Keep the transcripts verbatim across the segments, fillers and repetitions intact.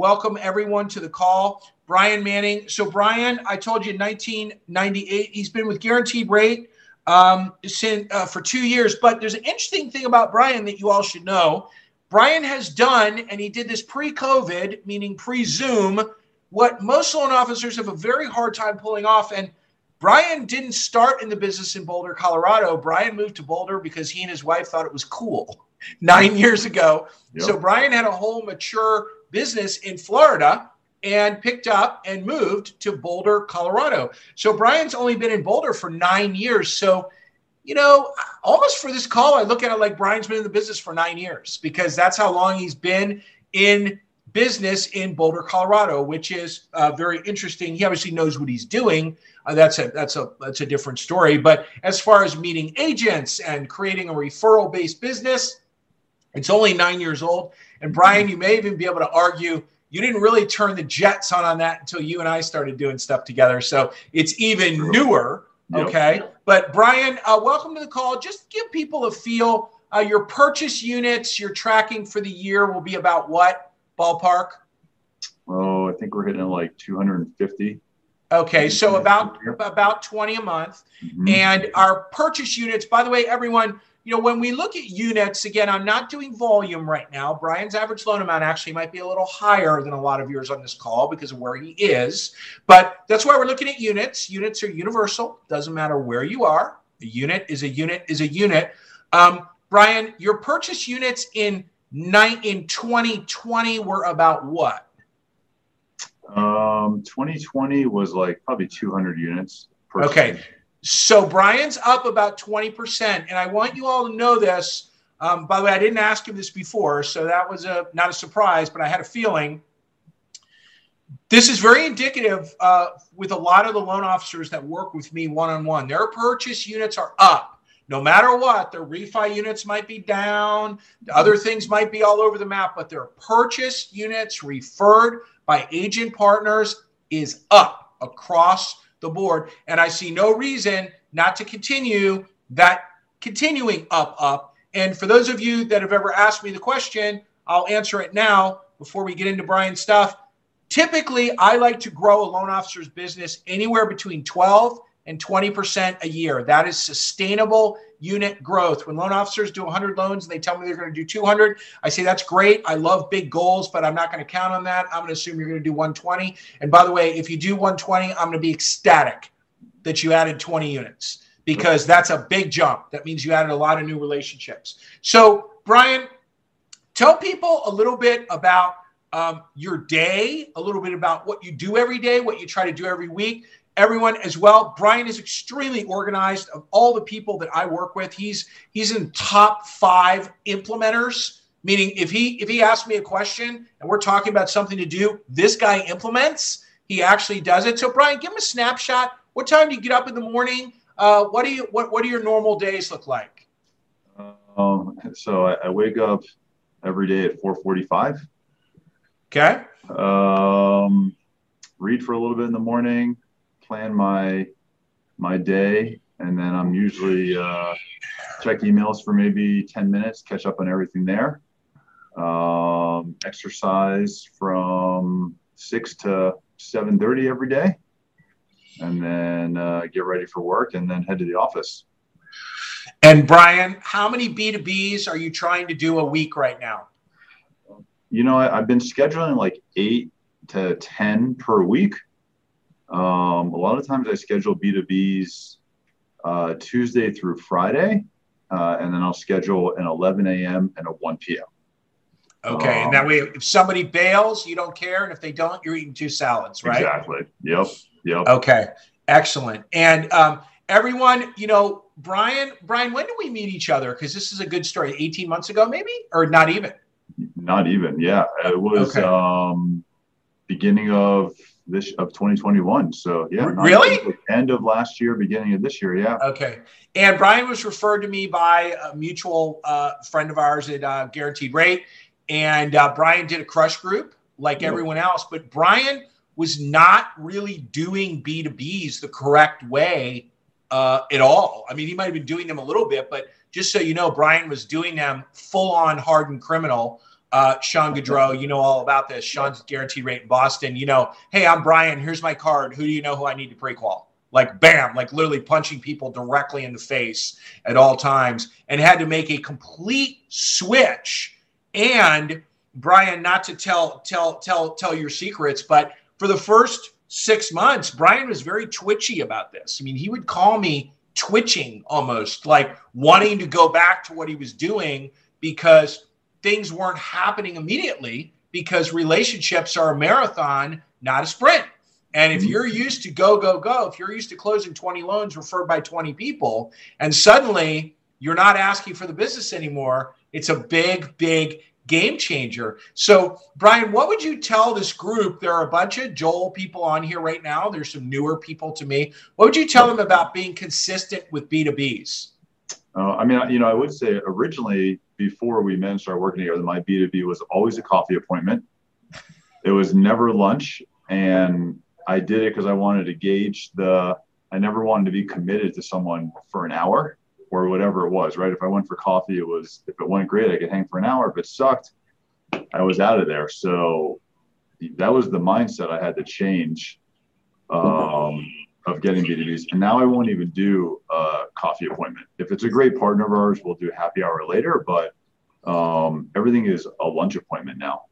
Welcome everyone to the call. Brian Manning. So Brian, I told you nineteen ninety-eight, he's been with Guaranteed Rate um, since, uh, for two years. But there's an interesting thing about Brian that you all should know. Brian has done, and he did this pre-COVID, meaning pre-Zoom, what most loan officers have a very hard time pulling off. And Brian didn't start in the business in Boulder, Colorado. Brian moved to Boulder because he and his wife thought it was cool nine years ago. Yep. So Brian had a whole mature business in Florida and picked up and moved to Boulder, Colorado. So Brian's only been in Boulder for nine years. So, you know, almost for this call, I look at it like Brian's been in the business for nine years because that's how long he's been in business in Boulder, Colorado, which is uh, very interesting. He obviously knows what he's doing. Uh, that's a that's a that's a different story. But as far as meeting agents and creating a referral-based business, it's only nine years old. And Brian, you may even be able to argue you didn't really turn the jets on on that until you and I started doing stuff together. So it's even newer. Okay, yep. But Brian, uh, welcome to the call. Just give people a feel. Uh, your purchase units, your tracking for the year will be about what? Ballpark? Oh, I think we're hitting like two hundred fifty. Okay, so about about twenty a month. Mm-hmm. And our purchase units, by the way, everyone, you know, when we look at units, again, I'm not doing volume right now. Brian's average loan amount actually might be a little higher than a lot of yours on this call because of where he is. But that's why we're looking at units. Units are universal. Doesn't matter where you are. A unit is a unit is a unit. Um, Brian, your purchase units in Nine in twenty twenty were about what? Um, twenty twenty was like probably two hundred units. Per okay. Season. So Brian's up about twenty percent. And I want you all to know this. Um, by the way, I didn't ask him this before, so that was a not a surprise, but I had a feeling. This is very indicative uh, with a lot of the loan officers that work with me one-on-one. Their purchase units are up. No matter what, their refi units might be down, other things might be all over the map, but their purchase units referred by agent partners is up across the board. And I see no reason not to continue that continuing up, up. And for those of you that have ever asked me the question, I'll answer it now before we get into Brian's stuff. Typically, I like to grow a loan officer's business anywhere between twelve and twenty percent a year. That is sustainable unit growth. When loan officers do one hundred loans and they tell me they're going to do two hundred, I say, that's great. I love big goals, but I'm not going to count on that. I'm going to assume you're going to do one hundred twenty. And by the way, if you do one hundred twenty, I'm going to be ecstatic that you added twenty units because that's a big jump. That means you added a lot of new relationships. So Brian, tell people a little bit about um, your day, a little bit about what you do every day, what you try to do every week. Everyone as well. Brian is extremely organized. Of all the people that I work with, he's he's in top five implementers. Meaning, if he if he asks me a question and we're talking about something to do, this guy implements. He actually does it. So, Brian, give him a snapshot. What time do you get up in the morning? Uh, what do you what What do your normal days look like? Um, so I, I wake up every day at four forty-five. Okay. Um, read for a little bit in the morning. Plan my my day, and then I'm usually uh, check emails for maybe ten minutes, catch up on everything there. Um, exercise from six to seven thirty every day, and then uh, get ready for work, and then head to the office. And Brian, how many B to B's are you trying to do a week right now? You know, I, I've been scheduling like eight to ten per week. Um, a lot of times I schedule B to B's uh, Tuesday through Friday, uh, and then I'll schedule an eleven a.m. and a one p.m. Okay, um, and that way if somebody bails, you don't care, and if they don't, you're eating two salads, right? Exactly. Yep, yep. Okay, excellent. And um, everyone, you know, Brian, Brian, when did we meet each other? Because this is a good story. eighteen months ago maybe, or not even? Not even, yeah. It was okay. um, beginning of... this of twenty twenty-one. So yeah, really end of last year, beginning of this year. Yeah. Okay. And Brian was referred to me by a mutual uh, friend of ours at uh, Guaranteed Rate. And uh, Brian did a crush group like yeah. everyone else, but Brian was not really doing B to B's the correct way uh, at all. I mean, he might've been doing them a little bit, but just so you know, Brian was doing them full on hardened criminal Uh, Sean Gaudreau, you know all about this. Sean's Guaranteed Rate in Boston. You know, hey, I'm Brian. Here's my card. Who do you know who I need to pre-qual? Like, bam, like literally punching people directly in the face at all times, and had to make a complete switch. And Brian, not to tell tell tell tell your secrets, but for the first six months, Brian was very twitchy about this. I mean, he would call me twitching almost, like wanting to go back to what he was doing because things weren't happening immediately, because relationships are a marathon, not a sprint. And if you're used to go, go, go, if you're used to closing twenty loans referred by twenty people, and suddenly you're not asking for the business anymore, it's a big, big game changer. So, Brian, what would you tell this group? There are a bunch of Joel people on here right now. There's some newer people to me. What would you tell them about being consistent with B two Bs? Uh, I mean, you know, I would say originally, before we men started working together, my B two B was always a coffee appointment. It was never lunch. And I did it because I wanted to gauge the, I never wanted to be committed to someone for an hour or whatever it was, right? If I went for coffee, it was, if it went great, I could hang for an hour. If it sucked, I was out of there. So that was the mindset I had to change um, of getting B two Bs. And now I won't even do a coffee appointment. If it's a great partner of ours, we'll do happy hour later, but um, everything is a lunch appointment now.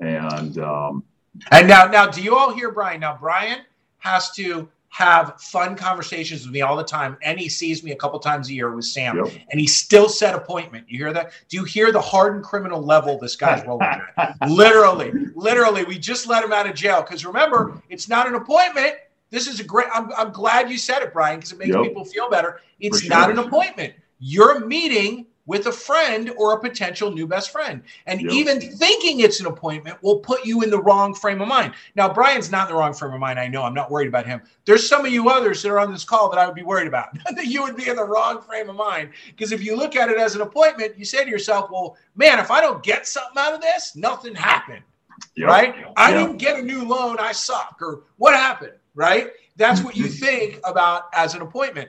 And, um, And now, now, do you all hear Brian? Now, Brian has to have fun conversations with me all the time. And he sees me a couple times a year with Sam. Yep. And he still set appointment. You hear that? Do you hear the hardened criminal level this guy's rolling at? Literally, literally, we just let him out of jail. Because remember, it's not an appointment. This is a great, I'm, I'm glad you said it, Brian, because it makes yep. people feel better. It's sure. not an appointment. You're meeting with a friend or a potential new best friend. And yep. even thinking it's an appointment will put you in the wrong frame of mind. Now, Brian's not in the wrong frame of mind. I know, I'm not worried about him. There's some of you others that are on this call that I would be worried about, that you would be in the wrong frame of mind. Because if you look at it as an appointment, you say to yourself, well, man, if I don't get something out of this, nothing happened, yep. right? Yep. I didn't get a new loan, I suck, or what happened, right? That's what you think about as an appointment.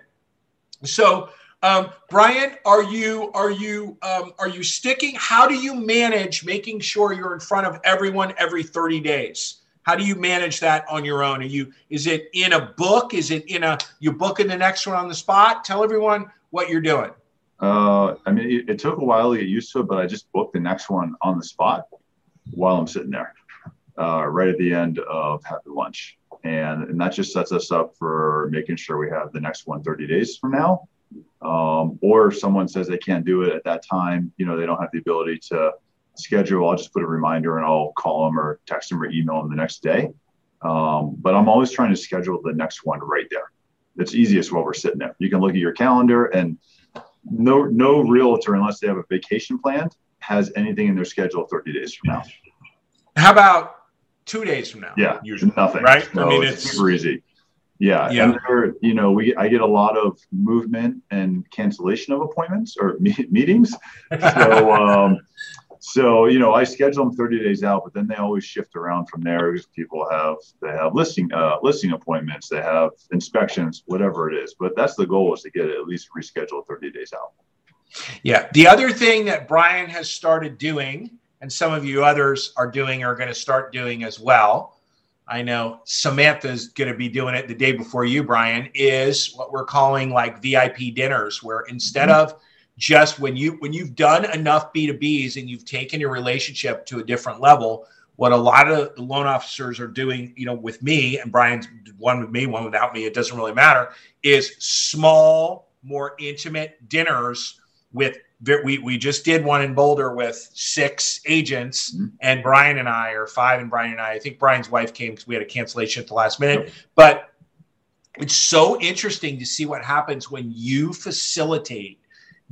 So, Um, Brian, are you are you um, are you sticking? How do you manage making sure you're in front of everyone every thirty days? How do you manage that on your own? Are you is it in a book? Is it in a you booking the next one on the spot? Tell everyone what you're doing. Uh, I mean, it, it took a while to get used to it, but I just booked the next one on the spot while I'm sitting there, uh, right at the end of happy lunch, and and that just sets us up for making sure we have the next one thirty days from now. Um, or if someone says they can't do it at that time, you know, they don't have the ability to schedule, I'll just put a reminder and I'll call them or text them or email them the next day. Um, but I'm always trying to schedule the next one right there. It's easiest while we're sitting there. You can look at your calendar, and no, no realtor, unless they have a vacation planned, has anything in their schedule thirty days from now. How about two days from now? Yeah. Usually nothing. Right. So I mean, it's, it's super easy. Yeah, yeah. And there, you know, we I get a lot of movement and cancellation of appointments or me- meetings. So, um, so you know, I schedule them thirty days out, but then they always shift around from there. Because people have they have listing uh, listing appointments, they have inspections, whatever it is. But that's the goal, is to get it at least rescheduled thirty days out. Yeah. The other thing that Brian has started doing, and some of you others are doing, are going to start doing as well. I know Samantha's going to be doing it the day before you, Brian, is what we're calling like V I P dinners, where instead mm-hmm. of just when you, when you've done enough B two Bs and you've taken your relationship to a different level, what a lot of the loan officers are doing, you know, with me, and Brian's one with me, one without me, it doesn't really matter, is small, more intimate dinners with, we we just did one in Boulder with six agents, mm-hmm. and Brian and I, or five and Brian and I, I think Brian's wife came because we had a cancellation at the last minute, yep. but it's so interesting to see what happens when you facilitate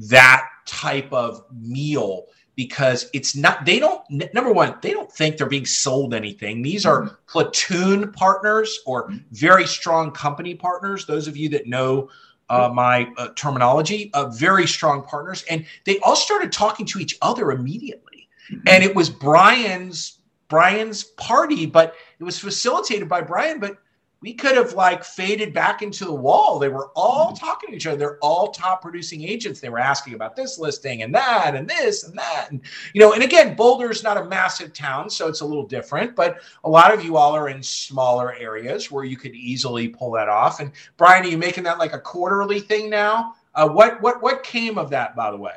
that type of meal, because it's not, they don't, number one, they don't think they're being sold anything. These are mm-hmm. platoon partners or very strong company partners. Those of you that know Uh, my uh, terminology, uh, very strong partners. And they all started talking to each other immediately. Mm-hmm. And it was Brian's Brian's party, but it was facilitated by Brian. But we could have like faded back into the wall. They were all talking to each other. They're all top producing agents. They were asking about this listing and that and this and that. And, you know, and again, Boulder's not a massive town, so it's a little different, but a lot of you all are in smaller areas where you could easily pull that off. And Brian, are you making that like a quarterly thing now? Uh, what, what, what came of that, by the way?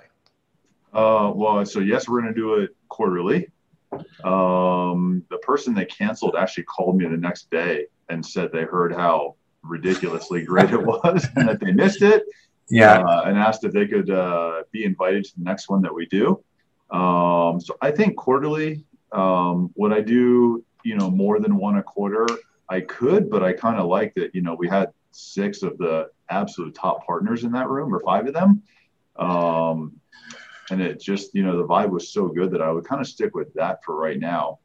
Uh, well, so yes, we're going to do it quarterly. Um, the person that canceled actually called me the next day and said they heard how ridiculously great it was and that they missed it. Yeah. Uh, and asked if they could uh, be invited to the next one that we do. Um, so I think quarterly, um, would I do, you know, more than one a quarter? I could, but I kind of like that, you know, we had six of the absolute top partners in that room, or five of them. Um, and it just, you know, the vibe was so good that I would kind of stick with that for right now.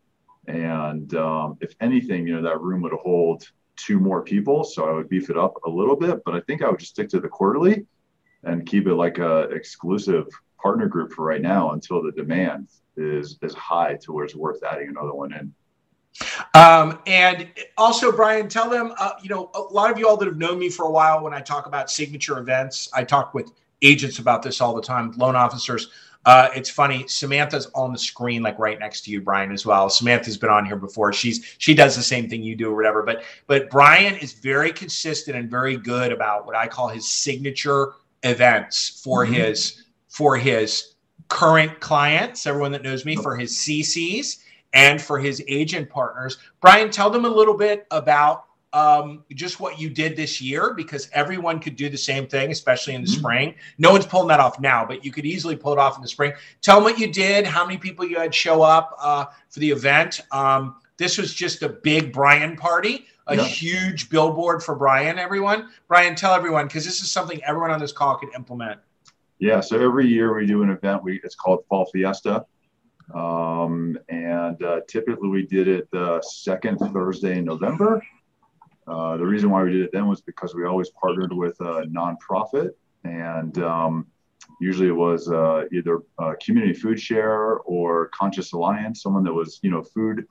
And um, if anything, you know, that room would hold two more people. So I would beef it up a little bit, but I think I would just stick to the quarterly and keep it like a exclusive partner group for right now until the demand is as high to where it's worth adding another one in. Um, and also, Brian, tell them, uh, you know, a lot of you all that have known me for a while, when I talk about signature events, I talk with agents about this all the time, loan officers. Uh, it's funny. Samantha's on the screen, like right next to you, Brian, as well. Samantha's been on here before. She's, she does the same thing you do or whatever, but, but Brian is very consistent and very good about what I call his signature events for mm-hmm. his, for his current clients, everyone that knows me, for his C Cs and for his agent partners. Brian, tell them a little bit about Um, just what you did this year, because everyone could do the same thing, especially in the mm-hmm. spring. No one's pulling that off now, but you could easily pull it off in the spring. Tell them what you did, how many people you had show up uh, for the event. Um, this was just a big Brian party, a yeah. huge billboard for Brian, everyone. Brian, tell everyone, because this is something everyone on this call could implement. Yeah, so every year we do an event. We it's called Fall Fiesta. Um, and uh, typically we did it the second Thursday in November. Uh, the reason why we did it then was because we always partnered with a nonprofit, and um, usually it was uh, either uh, Community Food Share or Conscious Alliance, someone that was, you know, food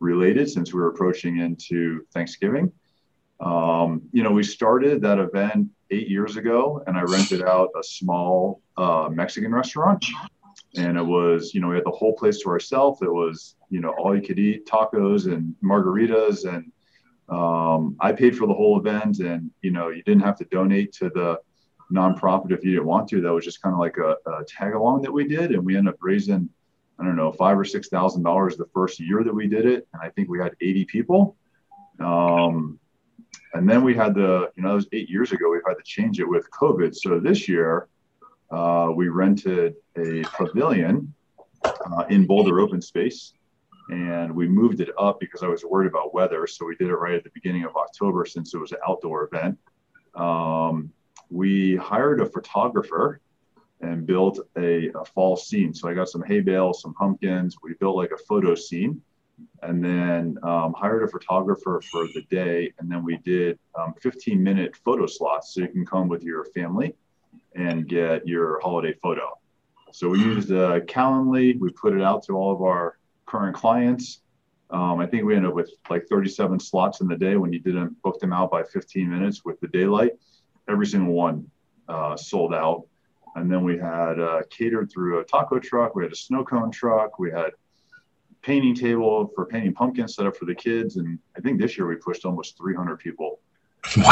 related, since we were approaching into Thanksgiving. Um, you know, we started that event eight years ago, and I rented out a small uh, Mexican restaurant, and it was, you know, we had the whole place to ourselves. It was, you know, all you could eat tacos and margaritas, and Um, I paid for the whole event, and, you know, you didn't have to donate to the nonprofit if you didn't want to. That was just kind of like a, a tag along that we did. And we ended up raising, I don't know, five or six thousand dollars the first year that we did it. And I think we had eighty people. Um, and then we had the, you know, that was eight years ago. We've had to change it with COVID. So this year, uh, we rented a pavilion, uh, in Boulder Open Space. And we moved it up because I was worried about weather. So we did it right at the beginning of October, since it was an outdoor event. Um, we hired a photographer and built a, a fall scene. So I got some hay bales, some pumpkins. We built like a photo scene, and then um, hired a photographer for the day. And then we did um, fifteen minute photo slots. So you can come with your family and get your holiday photo. So we used uh, Calendly. We put it out to all of our current clients. Um, I think we ended up with like thirty-seven slots in the day when you didn't book them out by fifteen minutes with the daylight. Every single one uh, sold out. And then we had uh, catered through a taco truck. We had a snow cone truck. We had painting table for painting pumpkins set up for the kids. And I think this year we pushed almost three hundred people um,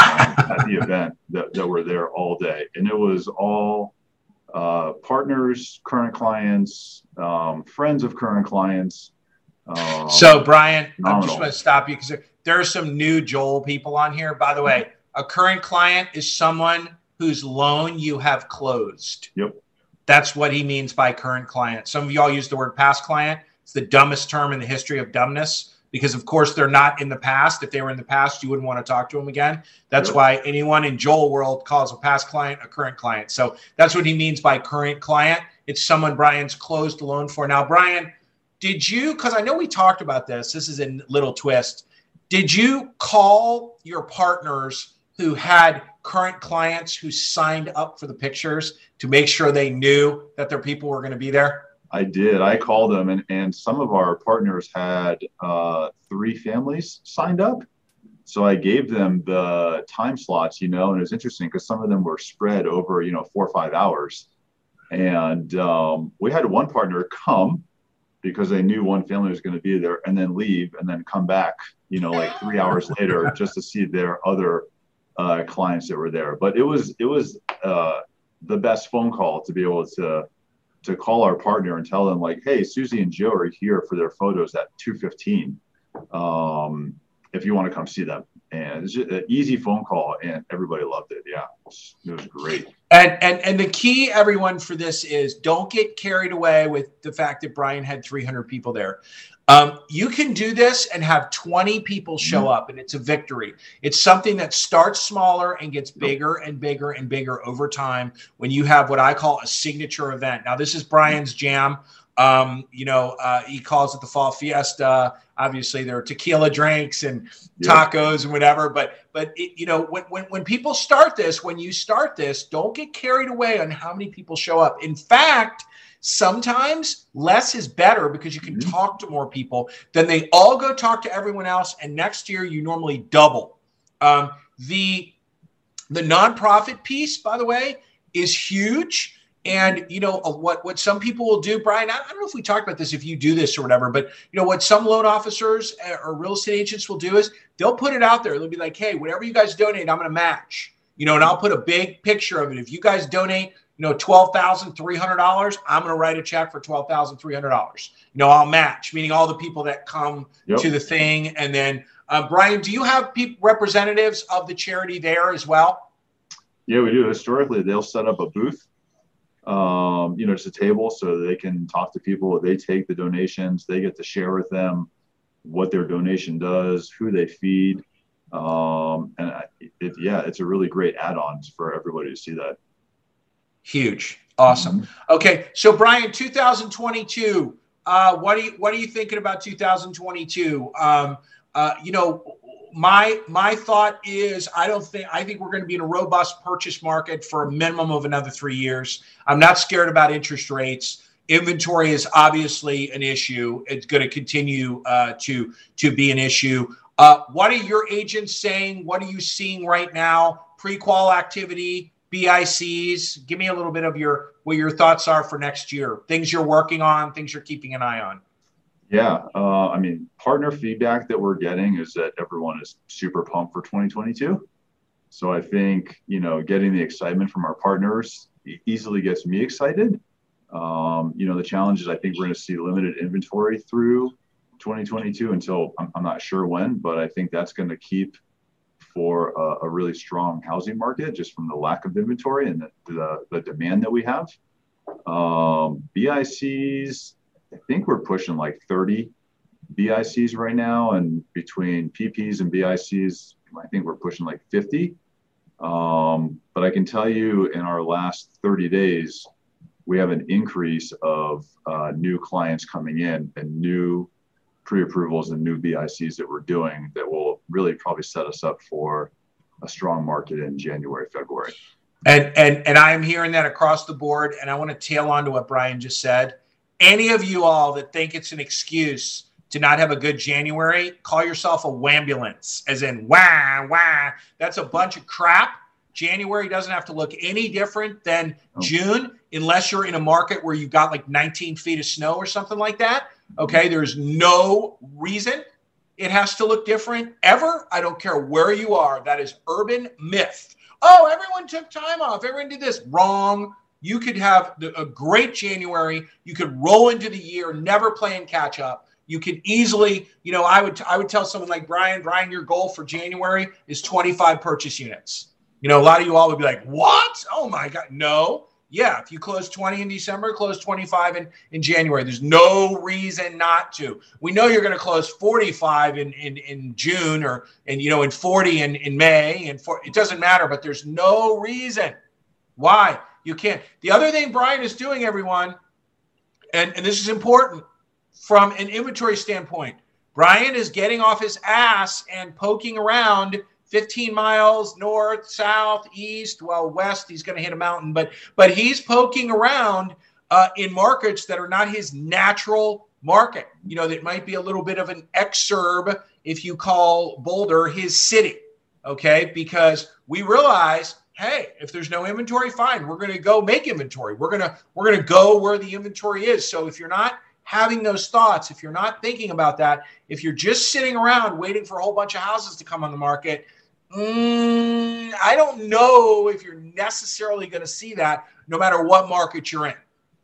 at the event that, that were there all day. And it was all uh, partners, current clients, um, friends of current clients. Um, so Brian, phenomenal. I'm just going to stop you because there, there are some new Joel people on here. By the way, a current client is someone whose loan you have closed. Yep. That's what he means by current client. Some of y'all use the word past client. It's the dumbest term in the history of dumbness, because of course they're not in the past. If they were in the past, you wouldn't want to talk to them again. That's why anyone in Joel world calls a past client a current client. So that's what he means by current client. It's someone Brian's closed the loan for. Now, Brian, did you, because I know we talked about this, this is a little twist. Did you call your partners who had current clients who signed up for the pictures to make sure they knew that their people were going to be there? I did. I called them, and, and some of our partners had uh, three families signed up. So I gave them the time slots, you know, and it was interesting because some of them were spread over, you know, four or five hours. And um, we had one partner come because they knew one family was going to be there and then leave and then come back, you know, like three hours later just to see their other uh, clients that were there. But it was it was uh, the best phone call to be able to to call our partner and tell them like, hey, Susie and Joe are here for their photos at two fifteen. Um, if you want to come see them. And it's just an easy phone call and everybody loved it. Yeah. It was, it was great. And, and, and the key, everyone, for this is don't get carried away with the fact that Brian had three hundred people there. Um, you can do this and have twenty people show up and it's a victory. It's something that starts smaller and gets bigger and bigger and bigger over time when you have what I call a signature event. Now this is Brian's jam. Um, you know, uh, he calls it the Fall Fiesta. Obviously, there are tequila drinks and tacos and whatever. But, but it, you know, when, when when people start this, when you start this, don't get carried away on how many people show up. In fact, sometimes less is better because you can mm-hmm. talk to more people. Then they all go talk to everyone else. And next year, you normally double. Um, the the nonprofit piece, by the way, is huge. And, you know, what, what some people will do, Brian, I don't know if we talked about this, if you do this or whatever, but, you know, what some loan officers or real estate agents will do is they'll put it out there. They'll be like, hey, whatever you guys donate, I'm going to match, you know, and I'll put a big picture of it. If you guys donate, you know, twelve thousand three hundred dollars, I'm going to write a check for twelve thousand three hundred dollars. You know, I'll match, meaning all the people that come yep. to the thing. And then, uh, Brian, do you have pe- representatives of the charity there as well? Yeah, we do. Historically, they'll set up a booth. Um, you know, just a table so they can talk to people. They take the donations. They get to share with them what their donation does, who they feed. Um, and I, it, yeah, it's a really great add-on for everybody to see that. Huge. Awesome. Mm-hmm. Okay. So Brian, two thousand twenty-two, uh, what are you, what are you thinking about two thousand twenty-two? Um, uh, you know, My my thought is I don't think I think we're going to be in a robust purchase market for a minimum of another three years. I'm not scared about interest rates. Inventory is obviously an issue. It's going to continue uh, to to be an issue. Uh, what are your agents saying? What are you seeing right now? Pre-qual activity, B I Cs. Give me a little bit of your what your thoughts are for next year. Things you're working on. Things you're keeping an eye on. Yeah. Uh, I mean, partner feedback that we're getting is that everyone is super pumped for twenty twenty-two. So I think, you know, getting the excitement from our partners easily gets me excited. Um, you know, the challenge is I think we're going to see limited inventory through twenty twenty-two until I'm, I'm not sure when, but I think that's going to keep for a, a really strong housing market just from the lack of inventory and the, the, the demand that we have. Um, B I Cs. I think we're pushing like thirty B I Cs right now. And between P Ps and B I Cs, I think we're pushing like fifty. Um, but I can tell you in our last thirty days, we have an increase of uh, new clients coming in and new pre-approvals and new B I Cs that we're doing that will really probably set us up for a strong market in January, February. And, and, and I am hearing that across the board. And I want to tail on to what Brian just said. Any of you all that think it's an excuse to not have a good January, call yourself a wambulance, as in wah, wah. That's a bunch of crap. January doesn't have to look any different than oh. June, unless you're in a market where you've got like nineteen feet of snow or something like that. Okay, there's no reason it has to look different ever. I don't care where you are. That is urban myth. Oh, everyone took time off. Everyone did this. Wrong. You could have a great January. You could roll into the year, never playing catch up. You could easily, you know, I would I would tell someone like Brian, Brian, your goal for January is twenty-five purchase units. You know, a lot of you all would be like, what? Oh, my God. No. Yeah. If you close twenty in December, close twenty-five in, in January. There's no reason not to. We know you're going to close forty-five in, in, in June or, and you know, in forty in, in May. And for, it doesn't matter, but there's no reason why. You can't. The other thing Brian is doing, everyone, and, and this is important from an inventory standpoint, Brian is getting off his ass and poking around fifteen miles north, south, east, well, west. He's going to hit a mountain, but but he's poking around uh, in markets that are not his natural market. You know, that might be a little bit of an exurb if you call Boulder his city, okay? Because we realize, hey, if there's no inventory, fine, we're going to go make inventory. We're going to we're going to go where the inventory is. So if you're not having those thoughts, if you're not thinking about that, if you're just sitting around waiting for a whole bunch of houses to come on the market, mm, I don't know if you're necessarily going to see that no matter what market you're in.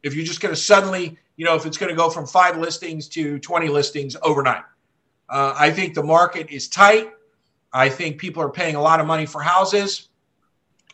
If you're just going to suddenly, you know, if it's going to go from five listings to twenty listings overnight. Uh, I think the market is tight. I think people are paying a lot of money for houses.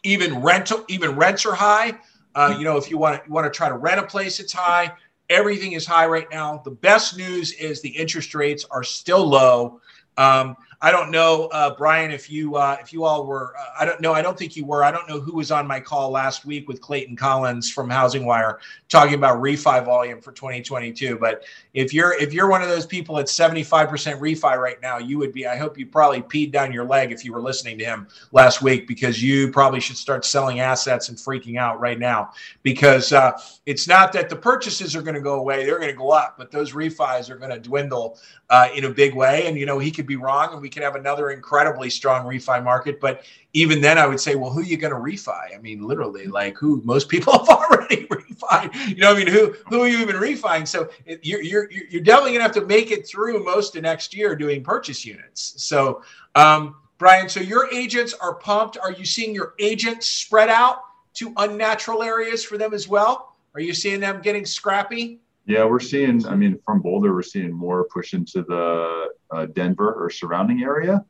Even rental, even rents are high. Uh, you know, if you want to you want to try to rent a place, it's high. Everything is high right now. The best news is the interest rates are still low. Um, I don't know, uh, Brian, if you uh, if you all were, uh, I don't know, I don't think you were. I don't know who was on my call last week with Clayton Collins from HousingWire talking about refi volume for twenty twenty-two. But if you're if you're one of those people at seventy-five percent refi right now, you would be, I hope you probably peed down your leg if you were listening to him last week, because you probably should start selling assets and freaking out right now, because uh, it's not that the purchases are going to go away. They're going to go up, but those refis are going to dwindle uh, in a big way. And, you know, he could be wrong and we could have another incredibly strong refi market. But even then I would say, well, who are you going to refi? I mean, literally, like, who? Most people have already refi. You know, I mean, who who are you even refiing? So you're, you're, you're definitely going to have to make it through most of next year doing purchase units. So, um, Brian, so your agents are pumped. Are you seeing your agents spread out to unnatural areas for them as well? Are you seeing them getting scrappy? Yeah, we're seeing, I mean, from Boulder, we're seeing more push into the uh, Denver or surrounding area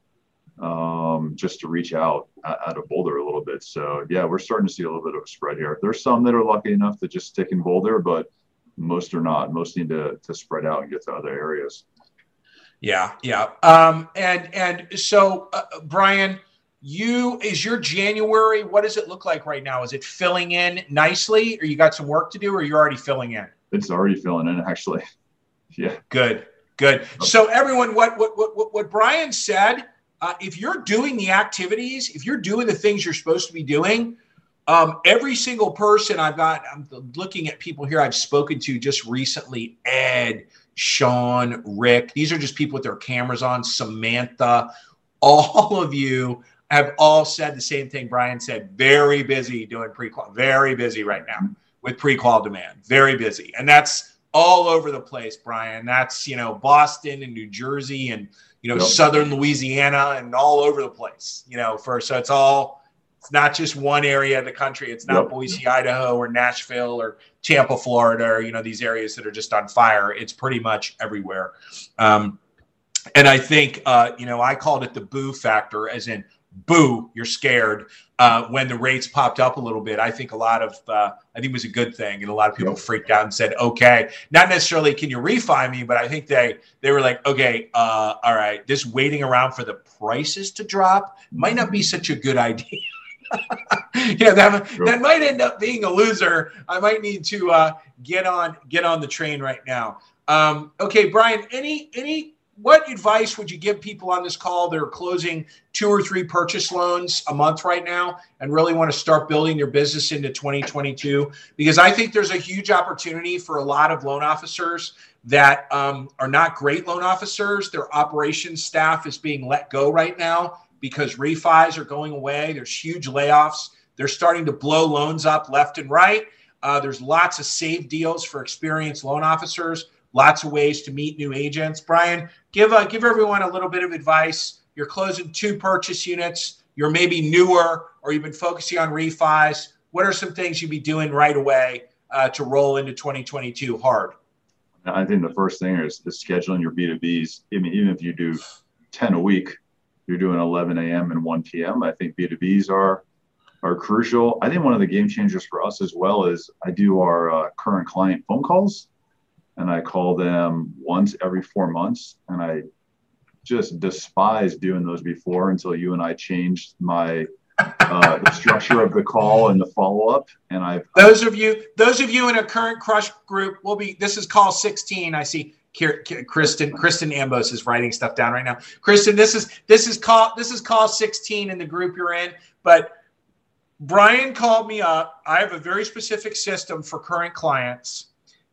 um, just to reach out out of Boulder a little bit. So, yeah, we're starting to see a little bit of a spread here. There's some that are lucky enough to just stick in Boulder, but most are not. Most need to, to spread out and get to other areas. Yeah, yeah. Um, and and so, uh, Brian, you is your January, what does it look like right now? Is it filling in nicely, or you got some work to do, or you're already filling in? It's already filling in, actually. Yeah. Good. Good. So everyone, what what what what Brian said, uh, if you're doing the activities, if you're doing the things you're supposed to be doing, um, every single person I've got, I'm looking at people here I've spoken to just recently, Ed, Sean, Rick, these are just people with their cameras on, Samantha, all of you have all said the same thing Brian said. Very busy doing pre-qual, very busy right now with pre-qual demand, very busy. And that's all over the place, Brian. That's, you know, Boston and New Jersey and, you know, yep. Southern Louisiana and all over the place, you know, for, so it's all, it's not just one area of the country. It's not yep. Boise, Idaho or Nashville or Tampa, Florida, or, you know, these areas that are just on fire. It's pretty much everywhere. Um, and I think, uh, you know, I called it the boo factor, as in boo, you're scared. Uh, when the rates popped up a little bit, I think a lot of, uh, I think it was a good thing. And a lot of people freaked out and said, okay, not necessarily can you refi me, but I think they, they were like, okay, uh, all right, this waiting around for the prices to drop might not be such a good idea. you know, that, that might end up being a loser. I might need to uh, get on, get on the train right now. Um, okay, Brian, any, any, what advice would you give people on this call that are closing two or three purchase loans a month right now and really want to start building their business into twenty twenty-two? Because I think there's a huge opportunity for a lot of loan officers that um, are not great loan officers. Their operations staff is being let go right now because refis are going away. There's huge layoffs. They're starting to blow loans up left and right. Uh, there's lots of save deals for experienced loan officers. Lots of ways to meet new agents. Brian, give uh, give everyone a little bit of advice. You're closing two purchase units. You're maybe newer, or you've been focusing on refis. What are some things you'd be doing right away uh, to roll into twenty twenty-two hard? I think the first thing is, is scheduling your B to Bs. I mean, even if you do ten a week, you're doing eleven a.m. and one p.m. I think B to Bs are are crucial. I think one of the game changers for us as well is I do our uh, current client phone calls. And I call them once every four months. And I just despise doing those before until you and I changed my uh, the structure of the call and the follow up. And I've those of you, those of you in a current crush group will be. This is call sixteen. I see Kristen Kristen Ambos is writing stuff down right now. Kristen, this is this is call this is call sixteen in the group you're in, but. Brian called me up. I have a very specific system for current clients.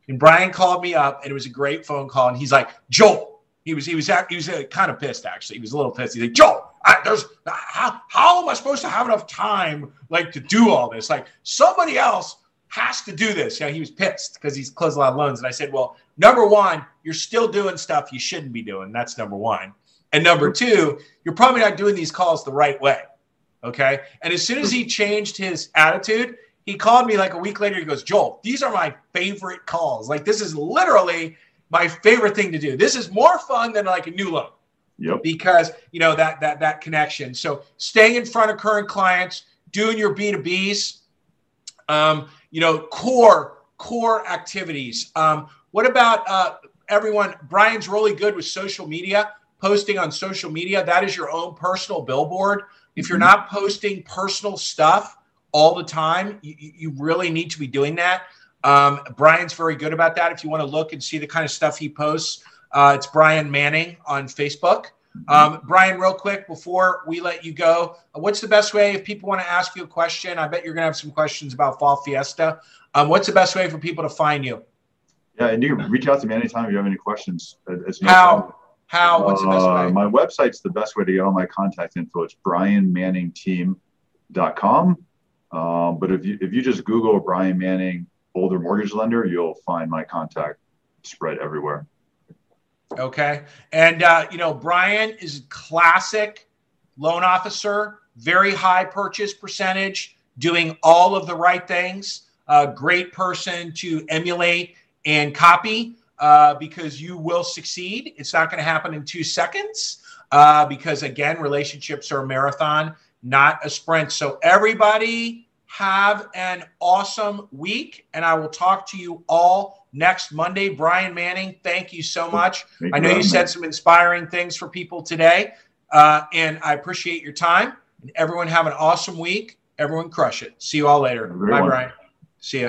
And Brian called me up, and it was a great phone call. And he's like, Joel, He was he was he was uh, kind of pissed, actually. He was a little pissed. He's like, Joel, I, there's how how am I supposed to have enough time like to do all this? Like somebody else has to do this. You know, he was pissed because he's closed a lot of loans. And I said, well, number one, you're still doing stuff you shouldn't be doing. That's number one. And number two, you're probably not doing these calls the right way. Okay. And as soon as he changed his attitude, he called me like a week later. He goes, Joel, these are my favorite calls. Like this is literally my favorite thing to do. This is more fun than like a new loan. Yep. Because you know, that, that, that connection. So staying in front of current clients, doing your B two Bs, um, you know, core, core activities. Um, what about uh, everyone? Brian's really good with social media, posting on social media. That is your own personal billboard. If you're not posting personal stuff all the time, you, you really need to be doing that. Um, Brian's very good about that. If you want to look and see the kind of stuff he posts, uh, it's Brian Manning on Facebook. Um, Brian, real quick, before we let you go, what's the best way if people want to ask you a question? I bet you're going to have some questions about Fall Fiesta. Um, what's the best way for people to find you? Yeah, and you can reach out to me anytime if you have any questions. It's no How? Problem. How? What's the best way? Uh, my website's the best way to get all my contact info. It's brian manning team dot com. Um, but if you if you just Google Brian Manning Boulder Mortgage Lender, you'll find my contact spread everywhere. Okay. And, uh, you know, Brian is a classic loan officer, very high purchase percentage, doing all of the right things, a great person to emulate and copy. Uh, because you will succeed. It's not going to happen in two seconds uh, because, again, relationships are a marathon, not a sprint. So everybody have an awesome week, and I will talk to you all next Monday. Brian Manning, thank you so much. Thank I know you said some inspiring things for people today, uh, and I appreciate your time. And everyone have an awesome week. Everyone crush it. See you all later. Everyone. Bye, Brian. See ya.